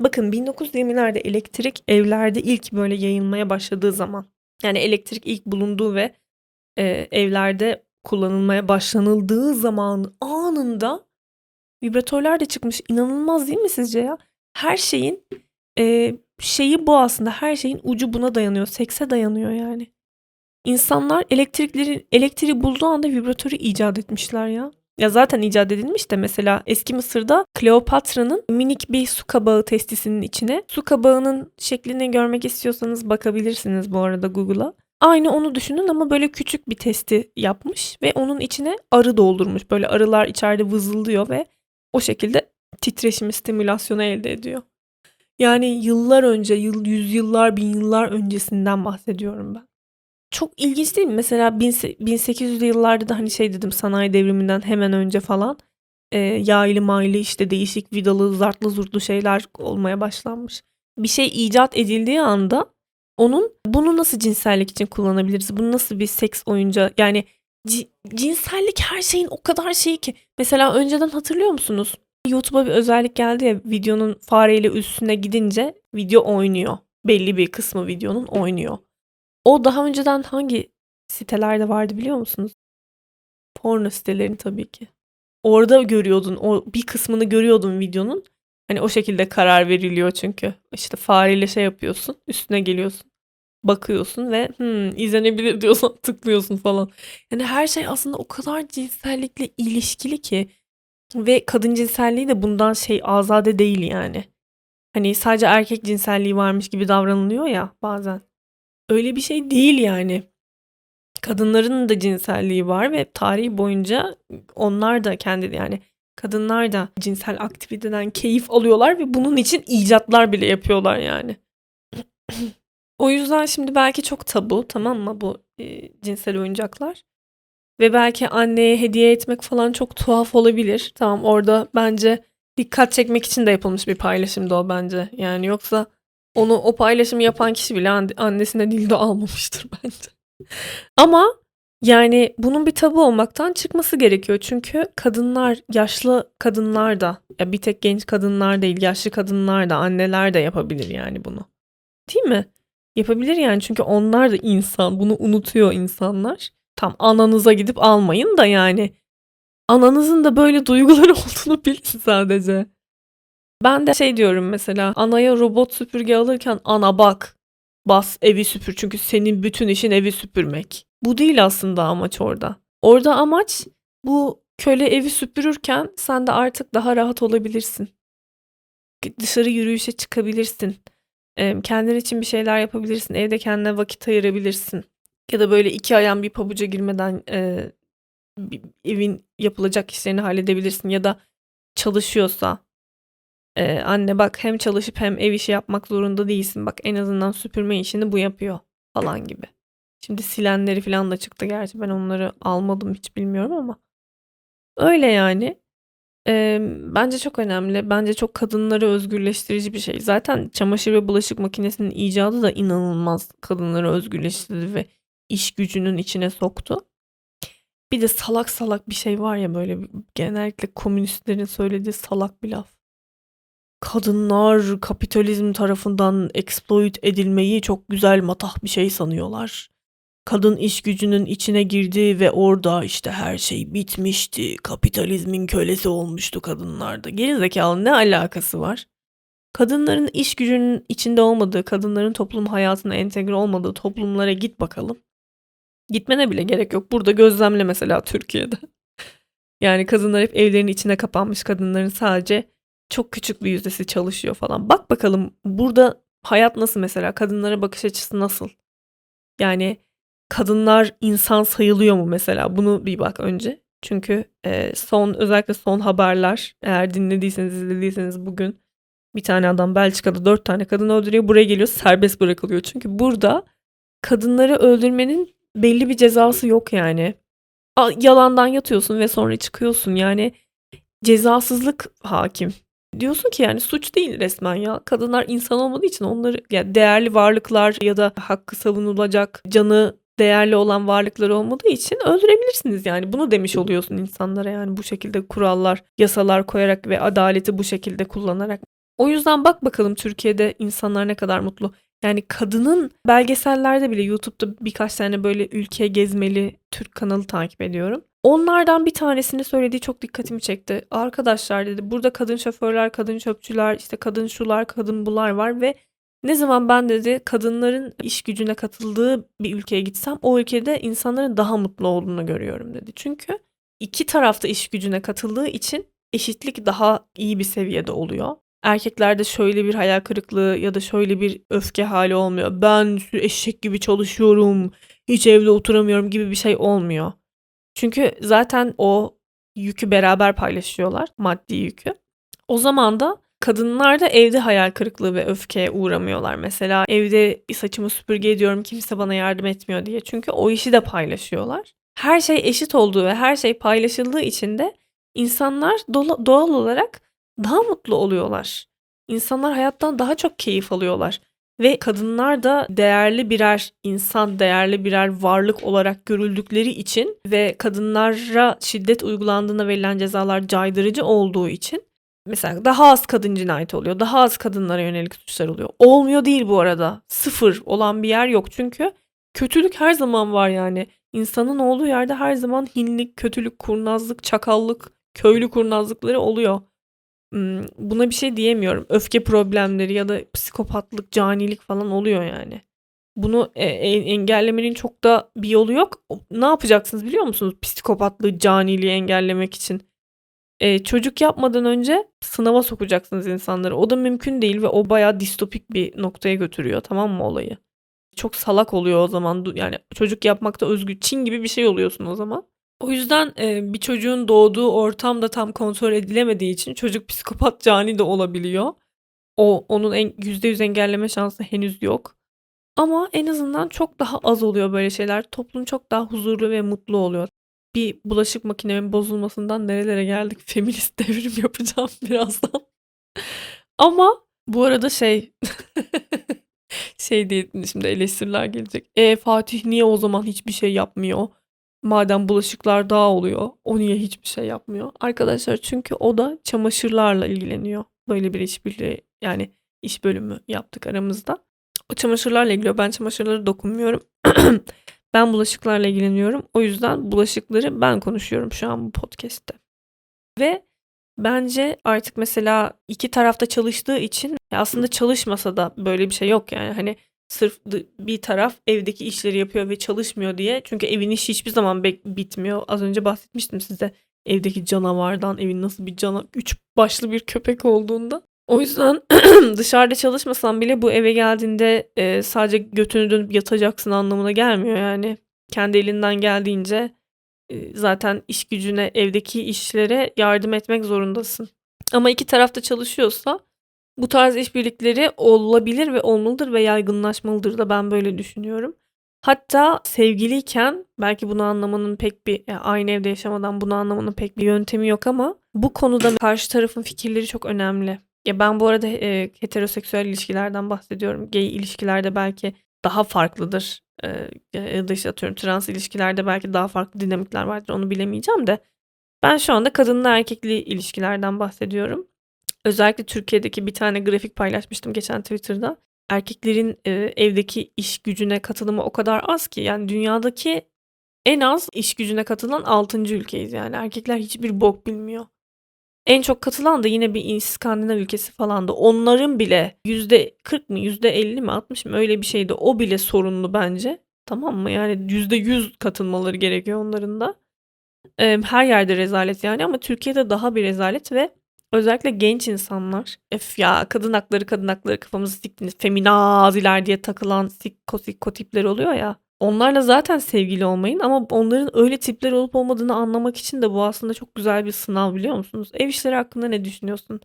Bakın 1920'lerde elektrik evlerde ilk böyle yayılmaya başladığı zaman. Yani elektrik ilk bulunduğu ve evlerde kullanılmaya başlanıldığı zaman anında vibratörler de çıkmış. İnanılmaz değil mi sizce ya? Her şeyin şeyi bu aslında. Her şeyin ucu buna dayanıyor. Sekse dayanıyor yani. İnsanlar elektriği bulduğu anda vibratörü icat etmişler ya. Ya zaten icat edilmiş de mesela eski Mısır'da Kleopatra'nın minik bir su kabağı testisinin içine, su kabağının şeklini görmek istiyorsanız bakabilirsiniz bu arada Google'a. Aynı onu düşünün ama böyle küçük bir testi yapmış ve onun içine arı doldurmuş. Böyle arılar içeride vızıldıyor ve o şekilde titreşimi, stimülasyonu elde ediyor. Yani yıllar önce, yüzyıllar, bin yıllar öncesinden bahsediyorum ben. Çok ilginç değil mi? Mesela 1800'lü yıllarda da hani şey dedim, sanayi devriminden hemen önce falan yaylı maylı işte değişik vidalı zartlı zurtlu şeyler olmaya başlanmış. Bir şey icat edildiği anda bunu nasıl cinsellik için kullanabiliriz? Bunu nasıl bir seks oyuncağı? Yani cinsellik her şeyin o kadar şeyi ki. Mesela önceden hatırlıyor musunuz? YouTube'a bir özellik geldi ya, videonun fareyle üstüne gidince video oynuyor. Belli bir kısmı videonun oynuyor. O daha önceden hangi sitelerde vardı biliyor musunuz? Porno sitelerini tabii ki. Orada görüyordun, bir kısmını görüyordun videonun. Hani o şekilde karar veriliyor çünkü. İşte fareyle şey yapıyorsun, üstüne geliyorsun, bakıyorsun ve izlenebilir diyorsan tıklıyorsun falan. Yani her şey aslında o kadar cinsellikle ilişkili ki. Ve kadın cinselliği de bundan azade değil yani. Hani sadece erkek cinselliği varmış gibi davranılıyor ya bazen. Öyle bir şey değil yani. Kadınların da cinselliği var ve tarih boyunca onlar da kadınlar da cinsel aktiviteden keyif alıyorlar ve bunun için icatlar bile yapıyorlar yani. O yüzden şimdi belki çok tabu, tamam mı, bu cinsel oyuncaklar. Ve belki anneye hediye etmek falan çok tuhaf olabilir. Tamam, orada bence dikkat çekmek için de yapılmış bir paylaşımdı o bence. Yani yoksa o paylaşımı yapan kişi bile annesine dildo almamıştır bence. Ama yani bunun bir tabu olmaktan çıkması gerekiyor. Çünkü kadınlar, yaşlı kadınlar da, ya bir tek genç kadınlar değil, yaşlı kadınlar da, anneler de yapabilir yani bunu. Değil mi? Yapabilir yani, çünkü onlar da insan, bunu unutuyor insanlar. Tam ananıza gidip almayın da yani. Ananızın da böyle duyguları olduğunu bilin sadece. Ben de şey diyorum mesela, anaya robot süpürge alırken ana bak bas evi süpür, çünkü senin bütün işin evi süpürmek. Bu değil aslında amaç orada. Orada amaç bu köle evi süpürürken sen de artık daha rahat olabilirsin. Dışarı yürüyüşe çıkabilirsin. Kendin için bir şeyler yapabilirsin. Evde kendine vakit ayırabilirsin. Ya da böyle iki ayağın bir pabuca girmeden evin yapılacak işlerini halledebilirsin. Ya da çalışıyorsa anne bak hem çalışıp hem ev işi yapmak zorunda değilsin. Bak en azından süpürme işini bu yapıyor falan gibi. Şimdi silenleri falan da çıktı. Gerçi ben onları almadım, hiç bilmiyorum ama. Öyle yani. Bence çok önemli. Bence çok kadınları özgürleştirici bir şey. Zaten çamaşır ve bulaşık makinesinin icadı da inanılmaz kadınları özgürleştirdi ve iş gücünün içine soktu. Bir de salak salak bir şey var ya, böyle genellikle komünistlerin söylediği salak bir laf. Kadınlar kapitalizm tarafından exploit edilmeyi çok güzel matah bir şey sanıyorlar. Kadın iş gücünün içine girdi ve orada işte her şey bitmişti. Kapitalizmin kölesi olmuştu kadınlarda. Gerizekalı, ne alakası var? Kadınların iş gücünün içinde olmadığı, kadınların toplum hayatına entegre olmadığı toplumlara git bakalım. Gitmene bile gerek yok. Burada gözlemle mesela Türkiye'de. Yani kadınlar hep evlerin içine kapanmış, kadınların sadece çok küçük bir yüzdesi çalışıyor falan. Bak bakalım burada hayat nasıl mesela? Kadınlara bakış açısı nasıl? Yani kadınlar insan sayılıyor mu mesela? Bunu bir bak önce. Çünkü özellikle son haberler, eğer dinlediyseniz, izlediyseniz bugün bir tane adam Belçika'da 4 tane kadın öldürüyor. Buraya geliyor, serbest bırakılıyor. Çünkü burada kadınları öldürmenin belli bir cezası yok yani. Yalandan yatıyorsun ve sonra çıkıyorsun. Yani cezasızlık hakim. Diyorsun ki yani suç değil resmen ya. Kadınlar insan olmadığı için onları, yani değerli varlıklar ya da hakkı savunulacak, canı değerli olan varlıklar olmadığı için öldürebilirsiniz yani. Bunu demiş oluyorsun insanlara yani, bu şekilde kurallar, yasalar koyarak ve adaleti bu şekilde kullanarak. O yüzden bak bakalım Türkiye'de insanlar ne kadar mutlu. Yani kadının belgesellerde bile, YouTube'da birkaç tane böyle ülke gezmeli Türk kanalı takip ediyorum. Onlardan bir tanesini söylediği çok dikkatimi çekti. Arkadaşlar dedi, burada kadın şoförler, kadın çöpçüler, işte kadın şular, kadın bular var ve ne zaman ben dedi kadınların iş gücüne katıldığı bir ülkeye gitsem o ülkede insanların daha mutlu olduğunu görüyorum dedi. Çünkü iki tarafta iş gücüne katıldığı için eşitlik daha iyi bir seviyede oluyor. Erkeklerde şöyle bir hayal kırıklığı ya da şöyle bir öfke hali olmuyor. Ben eşek gibi çalışıyorum, hiç evde oturamıyorum gibi bir şey olmuyor. Çünkü zaten o yükü beraber paylaşıyorlar, maddi yükü. O zaman da kadınlar da evde hayal kırıklığı ve öfkeye uğramıyorlar. Mesela evde saçımı süpürge ediyorum, kimse bana yardım etmiyor diye. Çünkü o işi de paylaşıyorlar. Her şey eşit olduğu ve her şey paylaşıldığı için de insanlar doğal olarak daha mutlu oluyorlar. İnsanlar hayattan daha çok keyif alıyorlar. Ve kadınlar da değerli birer insan, değerli birer varlık olarak görüldükleri için ve kadınlara şiddet uygulandığında verilen cezalar caydırıcı olduğu için mesela daha az kadın cinayeti oluyor, daha az kadınlara yönelik suçlar oluyor. Olmuyor değil bu arada, sıfır olan bir yer yok çünkü kötülük her zaman var yani. İnsanın olduğu yerde her zaman hinlik, kötülük, kurnazlık, çakallık, köylü kurnazlıkları oluyor. Buna bir şey diyemiyorum. Öfke problemleri ya da psikopatlık, canilik falan oluyor yani. Bunu engellemenin çok da bir yolu yok. Ne yapacaksınız biliyor musunuz? Psikopatlığı, caniliği engellemek için. Çocuk yapmadan önce sınava sokacaksınız insanları. O da mümkün değil ve o bayağı distopik bir noktaya götürüyor, tamam mı, olayı? Çok salak oluyor o zaman. Yani çocuk yapmakta özgür, Çin gibi bir şey oluyorsun o zaman. O yüzden bir çocuğun doğduğu ortam da tam kontrol edilemediği için çocuk psikopat, cani de olabiliyor. Onun %100 engelleme şansı henüz yok. Ama en azından çok daha az oluyor böyle şeyler. Toplum çok daha huzurlu ve mutlu oluyor. Bir bulaşık makinemin bozulmasından nerelere geldik? Feminist devrim yapacağım birazdan. Ama bu arada şey diye şimdi eleştiriler gelecek. Fatih niye o zaman hiçbir şey yapmıyor? Madem bulaşıklar daha oluyor, o niye hiçbir şey yapmıyor? Arkadaşlar çünkü o da çamaşırlarla ilgileniyor. Böyle bir iş birliği, yani iş bölümü yaptık aramızda. O çamaşırlarla ilgili. Ben çamaşırlara dokunmuyorum. Ben bulaşıklarla ilgileniyorum. O yüzden bulaşıkları ben konuşuyorum şu an bu podcast'te. Ve bence artık mesela iki tarafta çalıştığı için aslında çalışmasa da böyle bir şey yok yani. Hani sırf bir taraf evdeki işleri yapıyor ve çalışmıyor diye. Çünkü evin işi hiçbir zaman bitmiyor. Az önce bahsetmiştim size evdeki canavardan, evin nasıl bir üç başlı bir köpek olduğunda. O yüzden dışarıda çalışmasan bile bu eve geldiğinde sadece götünü dönüp yatacaksın anlamına gelmiyor yani. Kendi elinden geldiğince zaten iş gücüne, evdeki işlere yardım etmek zorundasın. Ama iki tarafta çalışıyorsa bu tarz işbirlikleri olabilir ve olmalıdır ve yaygınlaşmalıdır da ben böyle düşünüyorum. Hatta sevgiliyken belki bunu anlamanın pek bir, yani aynı evde yaşamadan bunu anlamanın pek bir yöntemi yok ama bu konuda karşı tarafın fikirleri çok önemli. Ya ben bu arada heteroseksüel ilişkilerden bahsediyorum. Gay ilişkilerde belki daha farklıdır. Ya da işte atıyorum trans ilişkilerde belki daha farklı dinamikler vardır. Onu bilemeyeceğim de. Ben şu anda kadınla erkekli ilişkilerden bahsediyorum. Özellikle Türkiye'deki bir tane grafik paylaşmıştım geçen Twitter'da. Erkeklerin evdeki iş gücüne katılımı o kadar az ki. Yani dünyadaki en az iş gücüne katılan 6. ülkeyiz. Yani erkekler hiçbir bok bilmiyor. En çok katılan da yine bir İskandinav ülkesi falan da onların bile %40 mı %50 mi 60 mı öyle bir şeydi. O bile sorunlu bence. Tamam mı? Yani %100 katılmaları gerekiyor onların da. Her yerde rezalet yani ama Türkiye'de daha bir rezalet ve özellikle genç insanlar. Ya kadın hakları kafamızı siktiniz. Feminaziler diye takılan sikko tipler oluyor ya. Onlarla zaten sevgili olmayın ama onların öyle tipler olup olmadığını anlamak için de bu aslında çok güzel bir sınav biliyor musunuz? Ev işleri hakkında ne düşünüyorsun?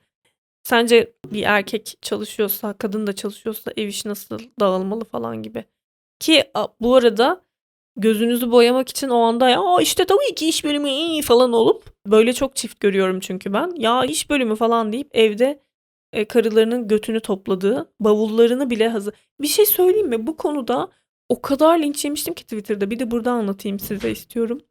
Sence bir erkek çalışıyorsa, kadın da çalışıyorsa ev işi nasıl dağılmalı falan gibi. Ki bu arada gözünüzü boyamak için o anda ya işte tabii ki iş bölümü iyi falan olup böyle çok çift görüyorum çünkü ben. Ya iş bölümü falan deyip evde karılarının götünü topladığı bavullarını bile hazır. Bir şey söyleyeyim mi? Bu konuda o kadar linç yemiştim ki Twitter'da. Bir de burada anlatayım size istiyorum.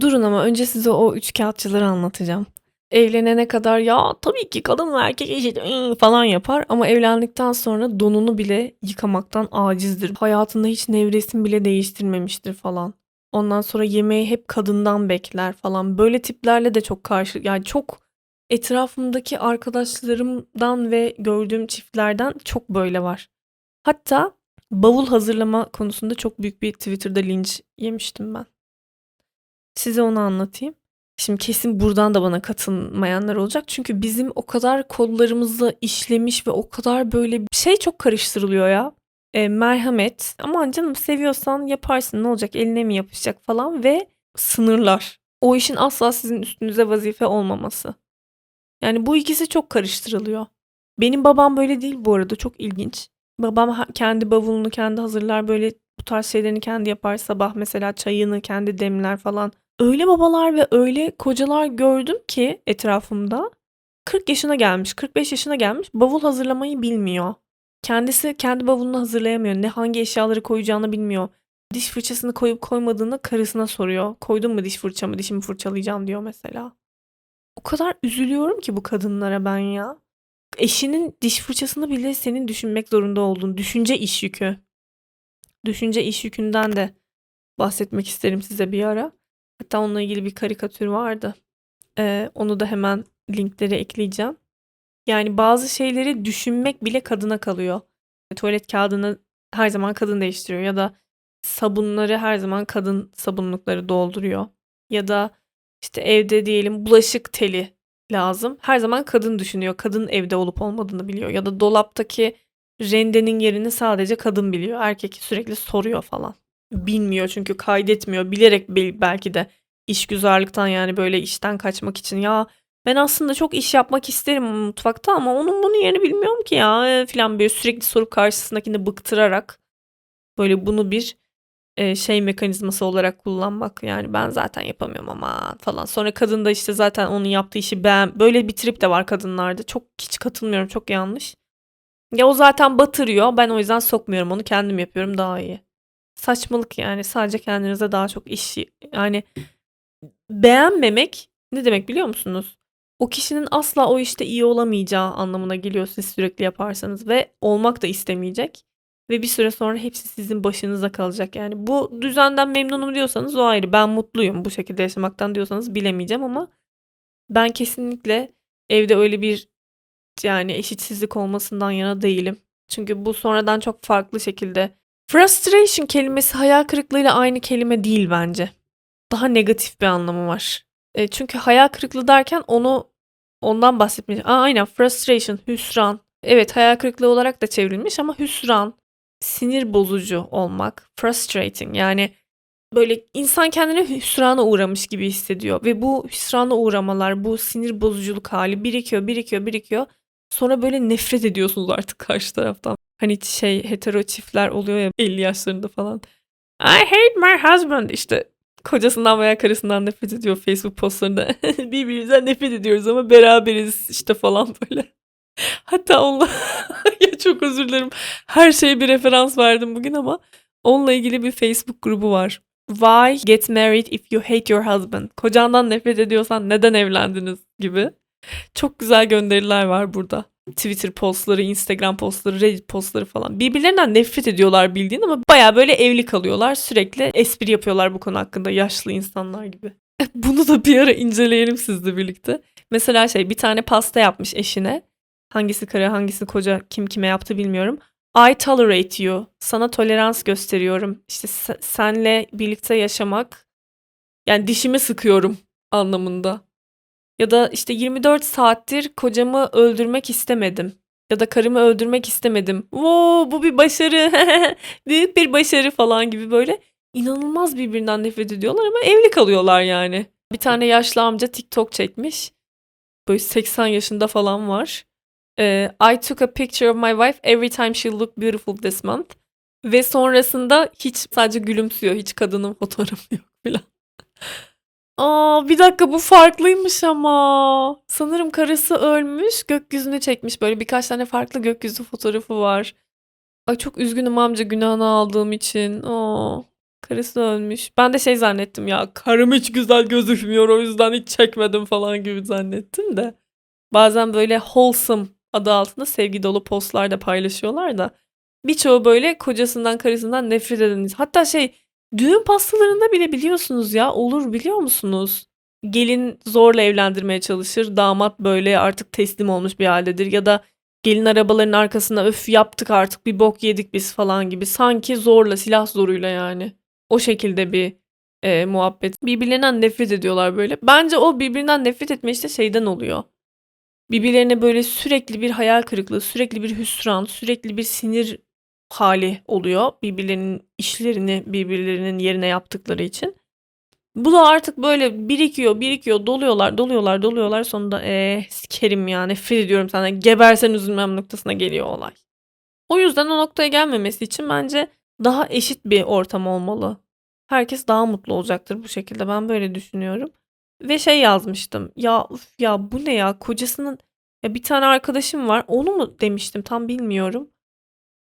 Durun ama önce size o üç kağıtçıları anlatacağım. Evlenene kadar ya tabii ki kadın ve erkek eşit falan yapar. Ama evlendikten sonra donunu bile yıkamaktan acizdir. Hayatında hiç nevresim bile değiştirmemiştir falan. Ondan sonra yemeği hep kadından bekler falan. Böyle tiplerle de çok karşı... Yani çok etrafımdaki arkadaşlarımdan ve gördüğüm çiftlerden çok böyle var. Hatta... Bavul hazırlama konusunda çok büyük bir Twitter'da linç yemiştim ben. Size onu anlatayım. Şimdi kesin buradan da bana katılmayanlar olacak. Çünkü bizim o kadar kodlarımızla işlemiş ve o kadar böyle bir şey çok karıştırılıyor ya. Merhamet. Aman canım seviyorsan yaparsın ne olacak eline mi yapışacak falan ve sınırlar. O işin asla sizin üstünüze vazife olmaması. Yani bu ikisi çok karıştırılıyor. Benim babam böyle değil bu arada çok ilginç. Babam kendi bavulunu kendi hazırlar böyle bu tarz şeylerini kendi yapar sabah mesela çayını kendi demler falan. Öyle babalar ve öyle kocalar gördüm ki etrafımda 40 yaşına gelmiş 45 yaşına gelmiş bavul hazırlamayı bilmiyor. Kendisi kendi bavulunu hazırlayamıyor ne hangi eşyaları koyacağını bilmiyor. Diş fırçasını koyup koymadığını karısına soruyor. Koydun mu diş fırçamı dişimi fırçalayacağım diyor mesela. O kadar üzülüyorum ki bu kadınlara ben ya. Eşinin diş fırçasını bile senin düşünmek zorunda olduğun düşünce iş yükü. Düşünce iş yükünden de bahsetmek isterim size bir ara. Hatta onunla ilgili bir karikatür vardı. Onu da hemen linklere ekleyeceğim. Yani bazı şeyleri düşünmek bile kadına kalıyor. Tuvalet kağıdını her zaman kadın değiştiriyor. Ya da sabunları her zaman kadın sabunlukları dolduruyor. Ya da işte evde diyelim bulaşık teli. Lazım. Her zaman kadın düşünüyor. Kadın evde olup olmadığını biliyor. Ya da dolaptaki rendenin yerini sadece kadın biliyor. Erkek sürekli soruyor falan. Bilmiyor çünkü kaydetmiyor. Bilerek belki de işgüzarlıktan yani böyle işten kaçmak için. Ya ben aslında çok iş yapmak isterim mutfakta ama onun bunun yerini bilmiyorum ki ya falan böyle sürekli sorup karşısındakini bıktırarak böyle bunu bir şey mekanizması olarak kullanmak yani ben zaten yapamıyorum ama falan sonra kadın da işte zaten onun yaptığı işi ben böyle bir trip de var kadınlarda çok hiç katılmıyorum çok yanlış ya o zaten batırıyor ben o yüzden sokmuyorum onu kendim yapıyorum daha iyi saçmalık yani sadece kendinize daha çok iş yani beğenmemek ne demek biliyor musunuz o kişinin asla o işte iyi olamayacağı anlamına geliyor siz sürekli yaparsanız ve olmak da istemeyecek Ve bir süre sonra hepsi sizin başınıza kalacak. Yani bu düzenden memnunum diyorsanız o ayrı. Ben mutluyum bu şekilde yaşamaktan diyorsanız bilemeyeceğim ama ben kesinlikle evde öyle bir yani eşitsizlik olmasından yana değilim. Çünkü bu sonradan çok farklı şekilde. Frustration kelimesi hayal kırıklığıyla aynı kelime değil bence. Daha negatif bir anlamı var. Çünkü hayal kırıklığı derken ondan bahsetmeyeceğim. Aynen frustration, hüsran. Evet hayal kırıklığı olarak da çevrilmiş ama hüsran, sinir bozucu olmak, frustrating. Yani böyle insan kendini hüsrana uğramış gibi hissediyor. Ve bu hüsrana uğramalar, bu sinir bozuculuk hali birikiyor. Sonra böyle nefret ediyorsunuz artık karşı taraftan. Hani hetero çiftler oluyor ya 50 yaşlarında falan. I hate my husband işte. Kocasından veya karısından nefret ediyor Facebook postlarında. Birbirimizden nefret ediyoruz ama beraberiz işte falan böyle. Hatta onunla ya çok özür dilerim. Her şeye bir referans verdim bugün ama onunla ilgili bir Facebook grubu var. Why get married if you hate your husband? Kocandan nefret ediyorsan neden evlendiniz gibi. Çok güzel gönderiler var burada. Twitter postları, Instagram postları, Reddit postları falan. Birbirlerinden nefret ediyorlar bildiğin ama baya böyle evli kalıyorlar. Sürekli espri yapıyorlar bu konu hakkında yaşlı insanlar gibi. Bunu da bir ara inceleyelim sizle birlikte. Mesela bir tane pasta yapmış eşine. Hangisi karı, hangisi koca, kim kime yaptı bilmiyorum. I tolerate you. Sana tolerans gösteriyorum. İşte senle birlikte yaşamak. Yani dişimi sıkıyorum anlamında. Ya da 24 saattir kocamı öldürmek istemedim. Ya da karımı öldürmek istemedim. Wow, bu bir başarı. Büyük bir başarı falan gibi böyle. İnanılmaz birbirinden nefret ediyorlar ama evli kalıyorlar yani. Bir tane yaşlı amca TikTok çekmiş. Böyle 80 yaşında falan var. I took a picture of my wife every time she looked beautiful this month. Ve sonrasında sadece gülümsüyor. Hiç kadının fotoğrafı yok falan. Aa bir dakika bu farklıymış ama. Sanırım karısı ölmüş gökyüzünü çekmiş. Böyle birkaç tane farklı gökyüzü fotoğrafı var. Ay çok üzgünüm amca günahını aldığım için. Aa karısı ölmüş. Ben de zannettim ya karım hiç güzel gözükmüyor o yüzden hiç çekmedim falan gibi zannettim de. Bazen böyle wholesome adı altında sevgi dolu postlar da paylaşıyorlar da. Birçoğu böyle kocasından karısından nefret eden. Hatta düğün pastalarında bile biliyorsunuz ya olur biliyor musunuz? Gelin zorla evlendirmeye çalışır. Damat böyle artık teslim olmuş bir haldedir. Ya da gelin arabaların arkasına öf yaptık artık bir bok yedik biz falan gibi. Sanki zorla silah zoruyla yani. O şekilde bir muhabbet. Birbirlerinden nefret ediyorlar böyle. Bence o birbirinden nefret etme şeyden oluyor. Birbirlerine böyle sürekli bir hayal kırıklığı, sürekli bir hüsran, sürekli bir sinir hali oluyor. Birbirlerinin işlerini birbirlerinin yerine yaptıkları için. Bu da artık böyle birikiyor, doluyorlar. Sonunda sikerim ya nefret ediyorum senden gebersen üzülmem noktasına geliyor olay. O yüzden o noktaya gelmemesi için bence daha eşit bir ortam olmalı. Herkes daha mutlu olacaktır bu şekilde. Ben böyle düşünüyorum. Ve yazmıştım. Ya ya bu ne ya kocasının ya bir tane arkadaşım var. Onu mu demiştim tam bilmiyorum.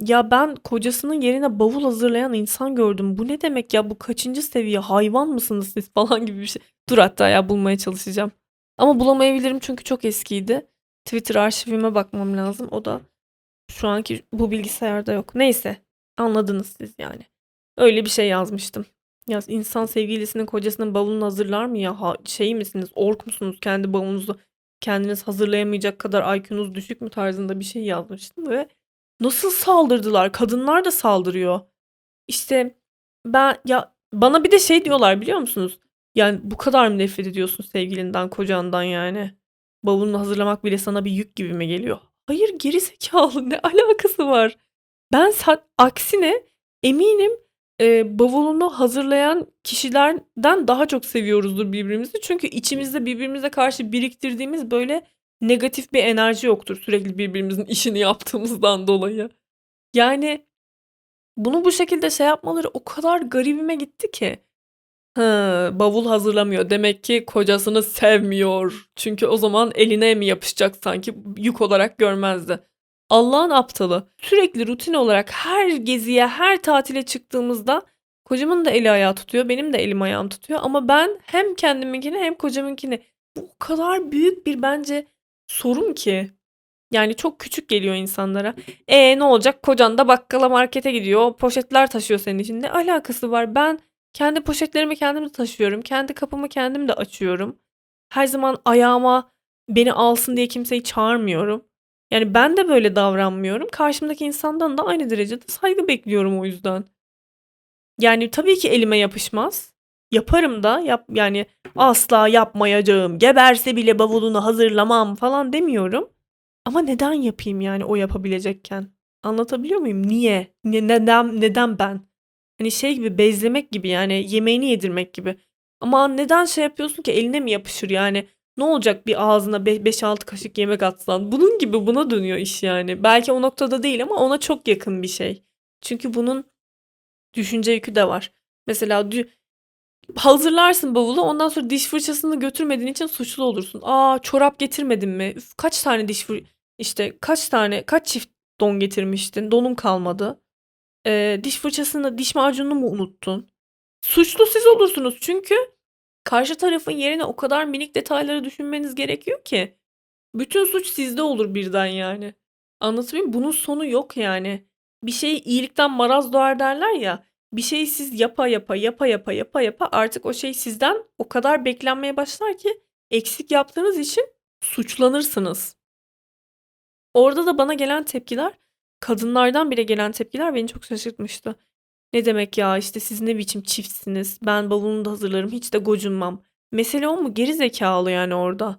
Ya ben kocasının yerine bavul hazırlayan insan gördüm. Bu ne demek ya? Bu kaçıncı seviye? Hayvan mısınız siz falan gibi bir şey. Dur hatta ya bulmaya çalışacağım. Ama bulamayabilirim çünkü çok eskiydi. Twitter arşivime bakmam lazım. O da şu anki bu bilgisayarda yok. Neyse anladınız siz yani. Öyle bir yazmıştım. Ya insan sevgilisinin kocasının bavulunu hazırlar mı ya? Misiniz? Ork musunuz? Kendi bavulunuzu kendiniz hazırlayamayacak kadar IQ'nuz düşük mü tarzında bir yazmıştım ve nasıl saldırdılar? Kadınlar da saldırıyor. Bana bir de diyorlar biliyor musunuz? Yani bu kadar mı nefret ediyorsun sevgilinden, kocandan yani? Bavulunu hazırlamak bile sana bir yük gibi mi geliyor? Hayır gerizekalı ne alakası var? Ben aksine eminim bavulunu hazırlayan kişilerden daha çok seviyoruzdur birbirimizi. Çünkü içimizde birbirimize karşı biriktirdiğimiz böyle negatif bir enerji yoktur sürekli birbirimizin işini yaptığımızdan dolayı. Yani bunu bu şekilde yapmaları o kadar garibime gitti ki. Bavul hazırlamıyor. Demek ki kocasını sevmiyor. Çünkü o zaman eline mi yapışacak sanki yük olarak görmezdi. Allah'ın aptalı. Sürekli rutin olarak her geziye, her tatile çıktığımızda kocamın da eli ayağı tutuyor, benim de elim ayağım tutuyor. Ama ben hem kendiminkini hem kocamınkini. Bu o kadar büyük bir bence sorun ki Yani çok küçük geliyor insanlara. Ne olacak? Kocan da bakkala, markete gidiyor. Poşetler taşıyor senin için. Ne alakası var? Ben kendi poşetlerimi kendim de taşıyorum. Kendi kapımı kendim de açıyorum. Her zaman ayağıma beni alsın diye kimseyi çağırmıyorum. Yani ben de böyle davranmıyorum. Karşımdaki insandan da aynı derecede saygı bekliyorum o yüzden. Yani tabii ki elime yapışmaz. Yaparım da yani asla yapmayacağım. Geberse bile bavulunu hazırlamam falan demiyorum. Ama neden yapayım yani o yapabilecekken? Anlatabiliyor muyum? Niye? Neden ben? Hani şey gibi, bezlemek gibi yani, yemeğini yedirmek gibi. Ama neden şey yapıyorsun ki, eline mi yapışır yani? Ne olacak bir ağzına 5-6 kaşık yemek atsan? Bunun gibi buna dönüyor iş yani. Belki o noktada değil ama ona çok yakın bir şey. Çünkü bunun düşünce yükü de var. Mesela hazırlarsın bavulu, ondan sonra diş fırçasını götürmediğin için suçlu olursun. Çorap getirmedin mi? Üf, kaç tane kaç çift don getirmiştin? Donum kalmadı. Diş macununu mu unuttun? Suçlu siz olursunuz çünkü karşı tarafın yerine o kadar minik detayları düşünmeniz gerekiyor ki. Bütün suç sizde olur birden yani. Anlatayım mı? Bunun sonu yok yani. Bir şey, iyilikten maraz doğar derler ya. Bir şeyi siz yapa yapa artık o şey sizden o kadar beklenmeye başlar ki eksik yaptığınız için suçlanırsınız. Orada da bana gelen tepkiler, kadınlardan bile gelen tepkiler beni çok şaşırtmıştı. Ne demek ya, işte siz ne biçim çiftsiniz, ben bavulunu da hazırlarım, hiç de gocunmam. Mesele o mu? Geri zekalı yani orada.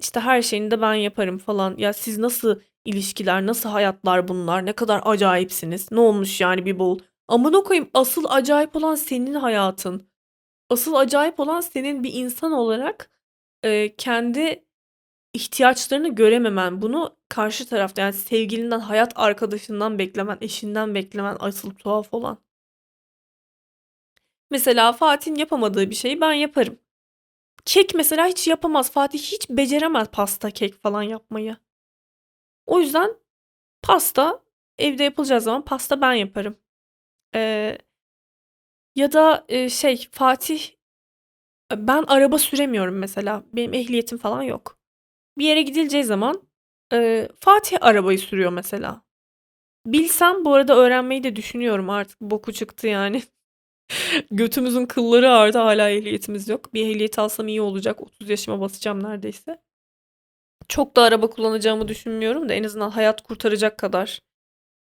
İşte her şeyini de ben yaparım falan. Ya siz nasıl ilişkiler, nasıl hayatlar bunlar, ne kadar acayipsiniz. Ne olmuş yani bir bavul? Amına koyayım, asıl acayip olan senin hayatın. Asıl acayip olan senin bir insan olarak kendi ihtiyaçlarını görememen. Bunu karşı tarafta, yani sevgilinden, hayat arkadaşından beklemen, eşinden beklemen asıl tuhaf olan. Mesela Fatih'in yapamadığı bir şeyi ben yaparım. Kek mesela hiç yapamaz. Fatih hiç beceremez pasta, kek falan yapmayı. O yüzden pasta evde yapılacağı zaman pasta ben yaparım. Ya da Fatih, ben araba süremiyorum mesela, benim ehliyetim falan yok, bir yere gidileceği zaman Fatih arabayı sürüyor mesela. Bilsem, bu arada öğrenmeyi de düşünüyorum, artık boku çıktı yani. Götümüzün kılları ağrıdı, hala ehliyetimiz yok. Bir ehliyet alsam iyi olacak, 30 yaşıma basacağım neredeyse. Çok da araba kullanacağımı düşünmüyorum da en azından hayat kurtaracak kadar,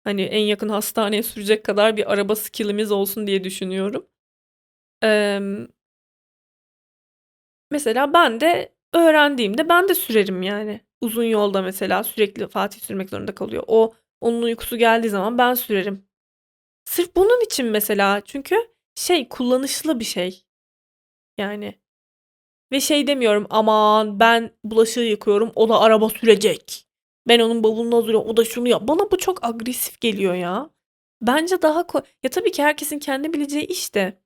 hani en yakın hastaneye sürecek kadar bir araba skillimiz olsun diye düşünüyorum. Mesela ben de öğrendiğimde ben de sürerim yani. Uzun yolda mesela sürekli Fatih sürmek zorunda kalıyor. Onun uykusu geldiği zaman ben sürerim. Sırf bunun için mesela, çünkü kullanışlı bir şey. Yani ve demiyorum, aman ben bulaşığı yıkıyorum o da araba sürecek. Ben onun bavulunu hazırlıyorum, o da şunu yap. Bana bu çok agresif geliyor ya. Bence daha ya tabii ki herkesin kendi bileceği iş de.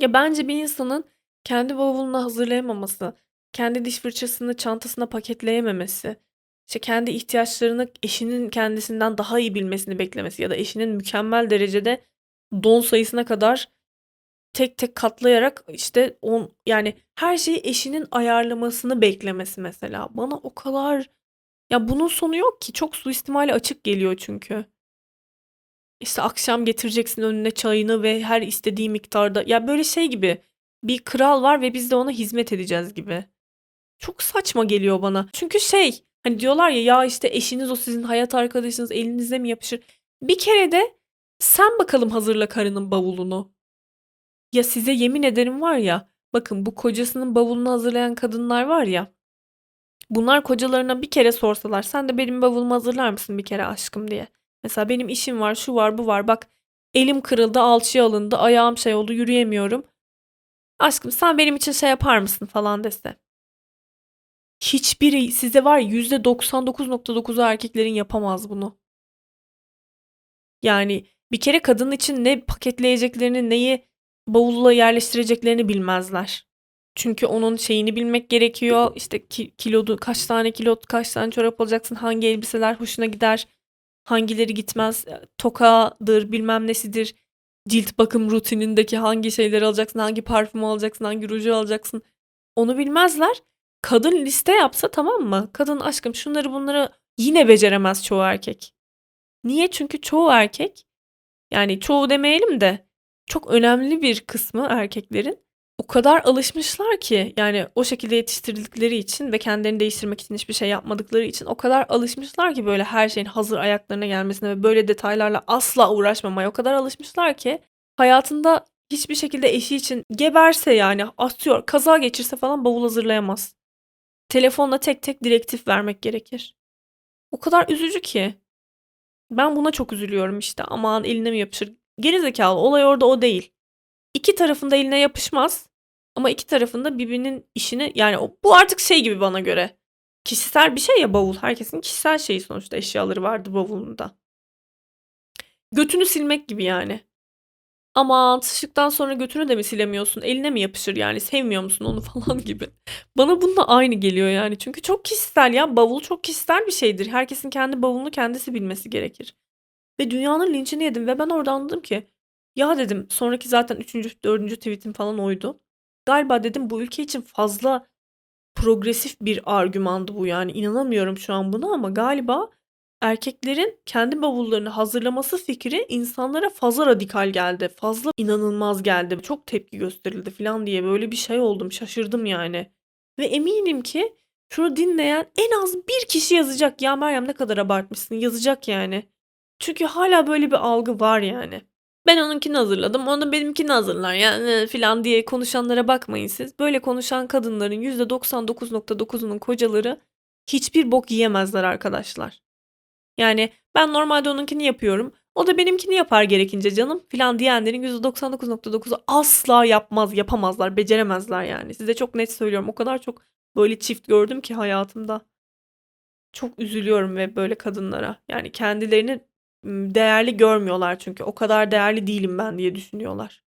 Ya bence bir insanın kendi bavulunu hazırlayamaması, kendi diş fırçasını çantasına paketleyememesi, kendi ihtiyaçlarını eşinin kendisinden daha iyi bilmesini beklemesi ya da eşinin mükemmel derecede don sayısına kadar tek tek katlayarak yani her şeyi eşinin ayarlamasını beklemesi mesela. Bana o kadar, ya bunun sonu yok ki, çok suistimale açık geliyor çünkü. Akşam getireceksin önüne çayını ve her istediği miktarda, ya böyle gibi, bir kral var ve biz de ona hizmet edeceğiz gibi. Çok saçma geliyor bana. Çünkü hani diyorlar ya eşiniz o sizin hayat arkadaşınız, elinize mi yapışır? Bir kere de sen bakalım hazırla karının bavulunu. Ya size yemin ederim var ya, bakın bu kocasının bavulunu hazırlayan kadınlar var ya. Bunlar kocalarına bir kere sorsalar, sen de benim bavulumu hazırlar mısın bir kere aşkım diye. Mesela benim işim var, şu var, bu var, bak elim kırıldı, alçıya alındı, ayağım oldu, yürüyemiyorum. Aşkım sen benim için yapar mısın falan dese. Hiçbiri size var, %99.9'u erkeklerin yapamaz bunu. Yani bir kere kadın için ne paketleyeceklerini, neyi bavula yerleştireceklerini bilmezler. Çünkü onun şeyini bilmek gerekiyor. Kilodu, kaç tane kilot, kaç tane çorap alacaksın, hangi elbiseler hoşuna gider, hangileri gitmez, tokadır, bilmem nesidir, cilt bakım rutinindeki hangi şeyleri alacaksın, hangi parfümü alacaksın, hangi ruju alacaksın, onu bilmezler. Kadın liste yapsa, tamam mı? Kadın aşkım şunları bunları yine beceremez çoğu erkek. Niye? Çünkü çoğu erkek, yani çoğu demeyelim de çok önemli bir kısmı erkeklerin o kadar alışmışlar ki, yani o şekilde yetiştirildikleri için ve kendilerini değiştirmek için hiçbir şey yapmadıkları için o kadar alışmışlar ki böyle her şeyin hazır ayaklarına gelmesine ve böyle detaylarla asla uğraşmamaya o kadar alışmışlar ki hayatında hiçbir şekilde eşi için geberse, yani atıyor, kaza geçirse falan bavul hazırlayamaz. Telefonla tek tek direktif vermek gerekir. O kadar üzücü ki. Ben buna çok üzülüyorum işte. Aman eline mi yapışır? Gerizekalı, olay orada o değil. İki tarafında eline yapışmaz ama iki tarafında birbirinin işini, yani bu artık şey gibi bana göre. Kişisel bir şey ya bavul. Herkesin kişisel şeyi sonuçta, eşyaları vardı bavulunda. Götünü silmek gibi yani. Aman sıçtıktan sonra götünü de mi silemiyorsun? Eline mi yapışır yani? Sevmiyor musun onu falan gibi. Bana bununla aynı geliyor yani. Çünkü çok kişisel ya. Bavul çok kişisel bir şeydir. Herkesin kendi bavulunu kendisi bilmesi gerekir. Ve dünyanın linçini yedim ve ben orada anladım ki. Ya dedim, sonraki zaten 3. 4. tweetim falan oydu. Galiba dedim bu ülke için fazla progresif bir argümandı bu yani. İnanamıyorum şu an buna ama galiba erkeklerin kendi bavullarını hazırlaması fikri insanlara fazla radikal geldi. Fazla inanılmaz geldi. Çok tepki gösterildi falan diye böyle bir şey oldum. Şaşırdım yani. Ve eminim ki şunu dinleyen en az bir kişi yazacak. Ya Meryem ne kadar abartmışsın, yazacak yani. Çünkü hala böyle bir algı var yani. Ben onunkini hazırladım, onu benimkini hazırlar yani falan diye konuşanlara bakmayın siz. Böyle konuşan kadınların %99.9'unun kocaları hiçbir bok yiyemezler arkadaşlar. Yani ben normalde onunkini yapıyorum, o da benimkini yapar gerekince canım filan diyenlerin %99.9'u asla yapmaz, yapamazlar, beceremezler yani. Size çok net söylüyorum, o kadar çok böyle çift gördüm ki hayatımda. Çok üzülüyorum ve böyle kadınlara, yani kendilerini değerli görmüyorlar çünkü o kadar değerli değilim ben diye düşünüyorlar.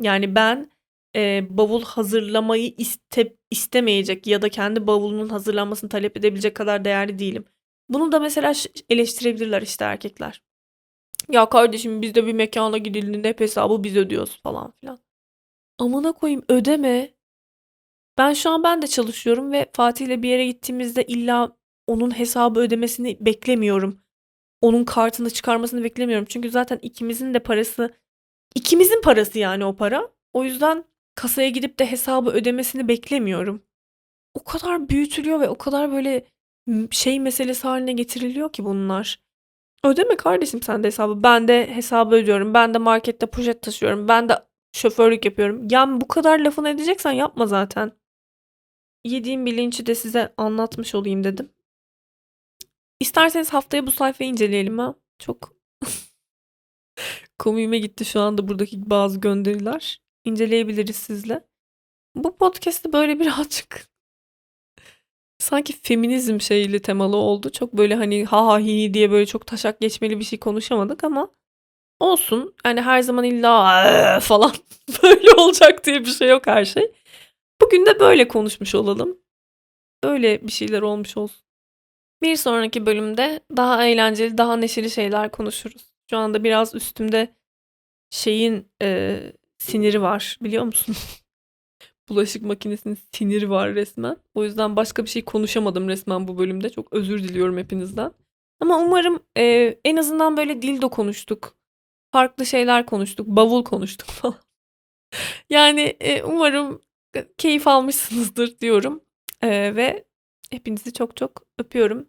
Yani ben bavul hazırlamayı istemeyecek ya da kendi bavulunun hazırlanmasını talep edebilecek kadar değerli değilim. Bunu da mesela eleştirebilirler işte erkekler. Ya kardeşim biz de bir mekana gidildiğinde hep hesabı biz ödüyoruz falan filan. Amına koyayım, ödeme. Ben de çalışıyorum ve Fatih'le bir yere gittiğimizde illa onun hesabı ödemesini beklemiyorum. Onun kartını çıkarmasını beklemiyorum. Çünkü zaten ikimizin parası yani o para. O yüzden kasaya gidip de hesabı ödemesini beklemiyorum. O kadar büyütülüyor ve o kadar böyle şey meselesi haline getiriliyor ki bunlar. Ödeme kardeşim sen de hesabı. Ben de hesabı ödüyorum. Ben de markette poşet taşıyorum. Ben de şoförlük yapıyorum. Yani bu kadar lafını edeceksen yapma zaten. Yediğim bir linçi de size anlatmış olayım dedim. İsterseniz haftaya bu sayfayı inceleyelim ha. Çok komiğime gitti şu anda buradaki bazı gönderiler. İnceleyebiliriz sizle. Bu podcast'te böyle birazcık sanki feminizm şeyli temalı oldu. Çok böyle hani ha ha hi hi diye böyle çok taşak geçmeli bir şey konuşamadık ama olsun. Yani her zaman illa falan böyle olacak diye bir şey yok, her şey. Bugün de böyle konuşmuş olalım. Böyle bir şeyler olmuş olsun. Bir sonraki bölümde daha eğlenceli, daha neşeli şeyler konuşuruz. Şu anda biraz üstümde şeyin siniri var, biliyor musunuz? Bulaşık makinesinin siniri var resmen. O yüzden başka bir şey konuşamadım resmen bu bölümde. Çok özür diliyorum hepinizden. Ama umarım en azından böyle dildo konuştuk. Farklı şeyler konuştuk. Bavul konuştuk falan. Yani umarım keyif almışsınızdır diyorum. Ve hepinizi çok çok öpüyorum.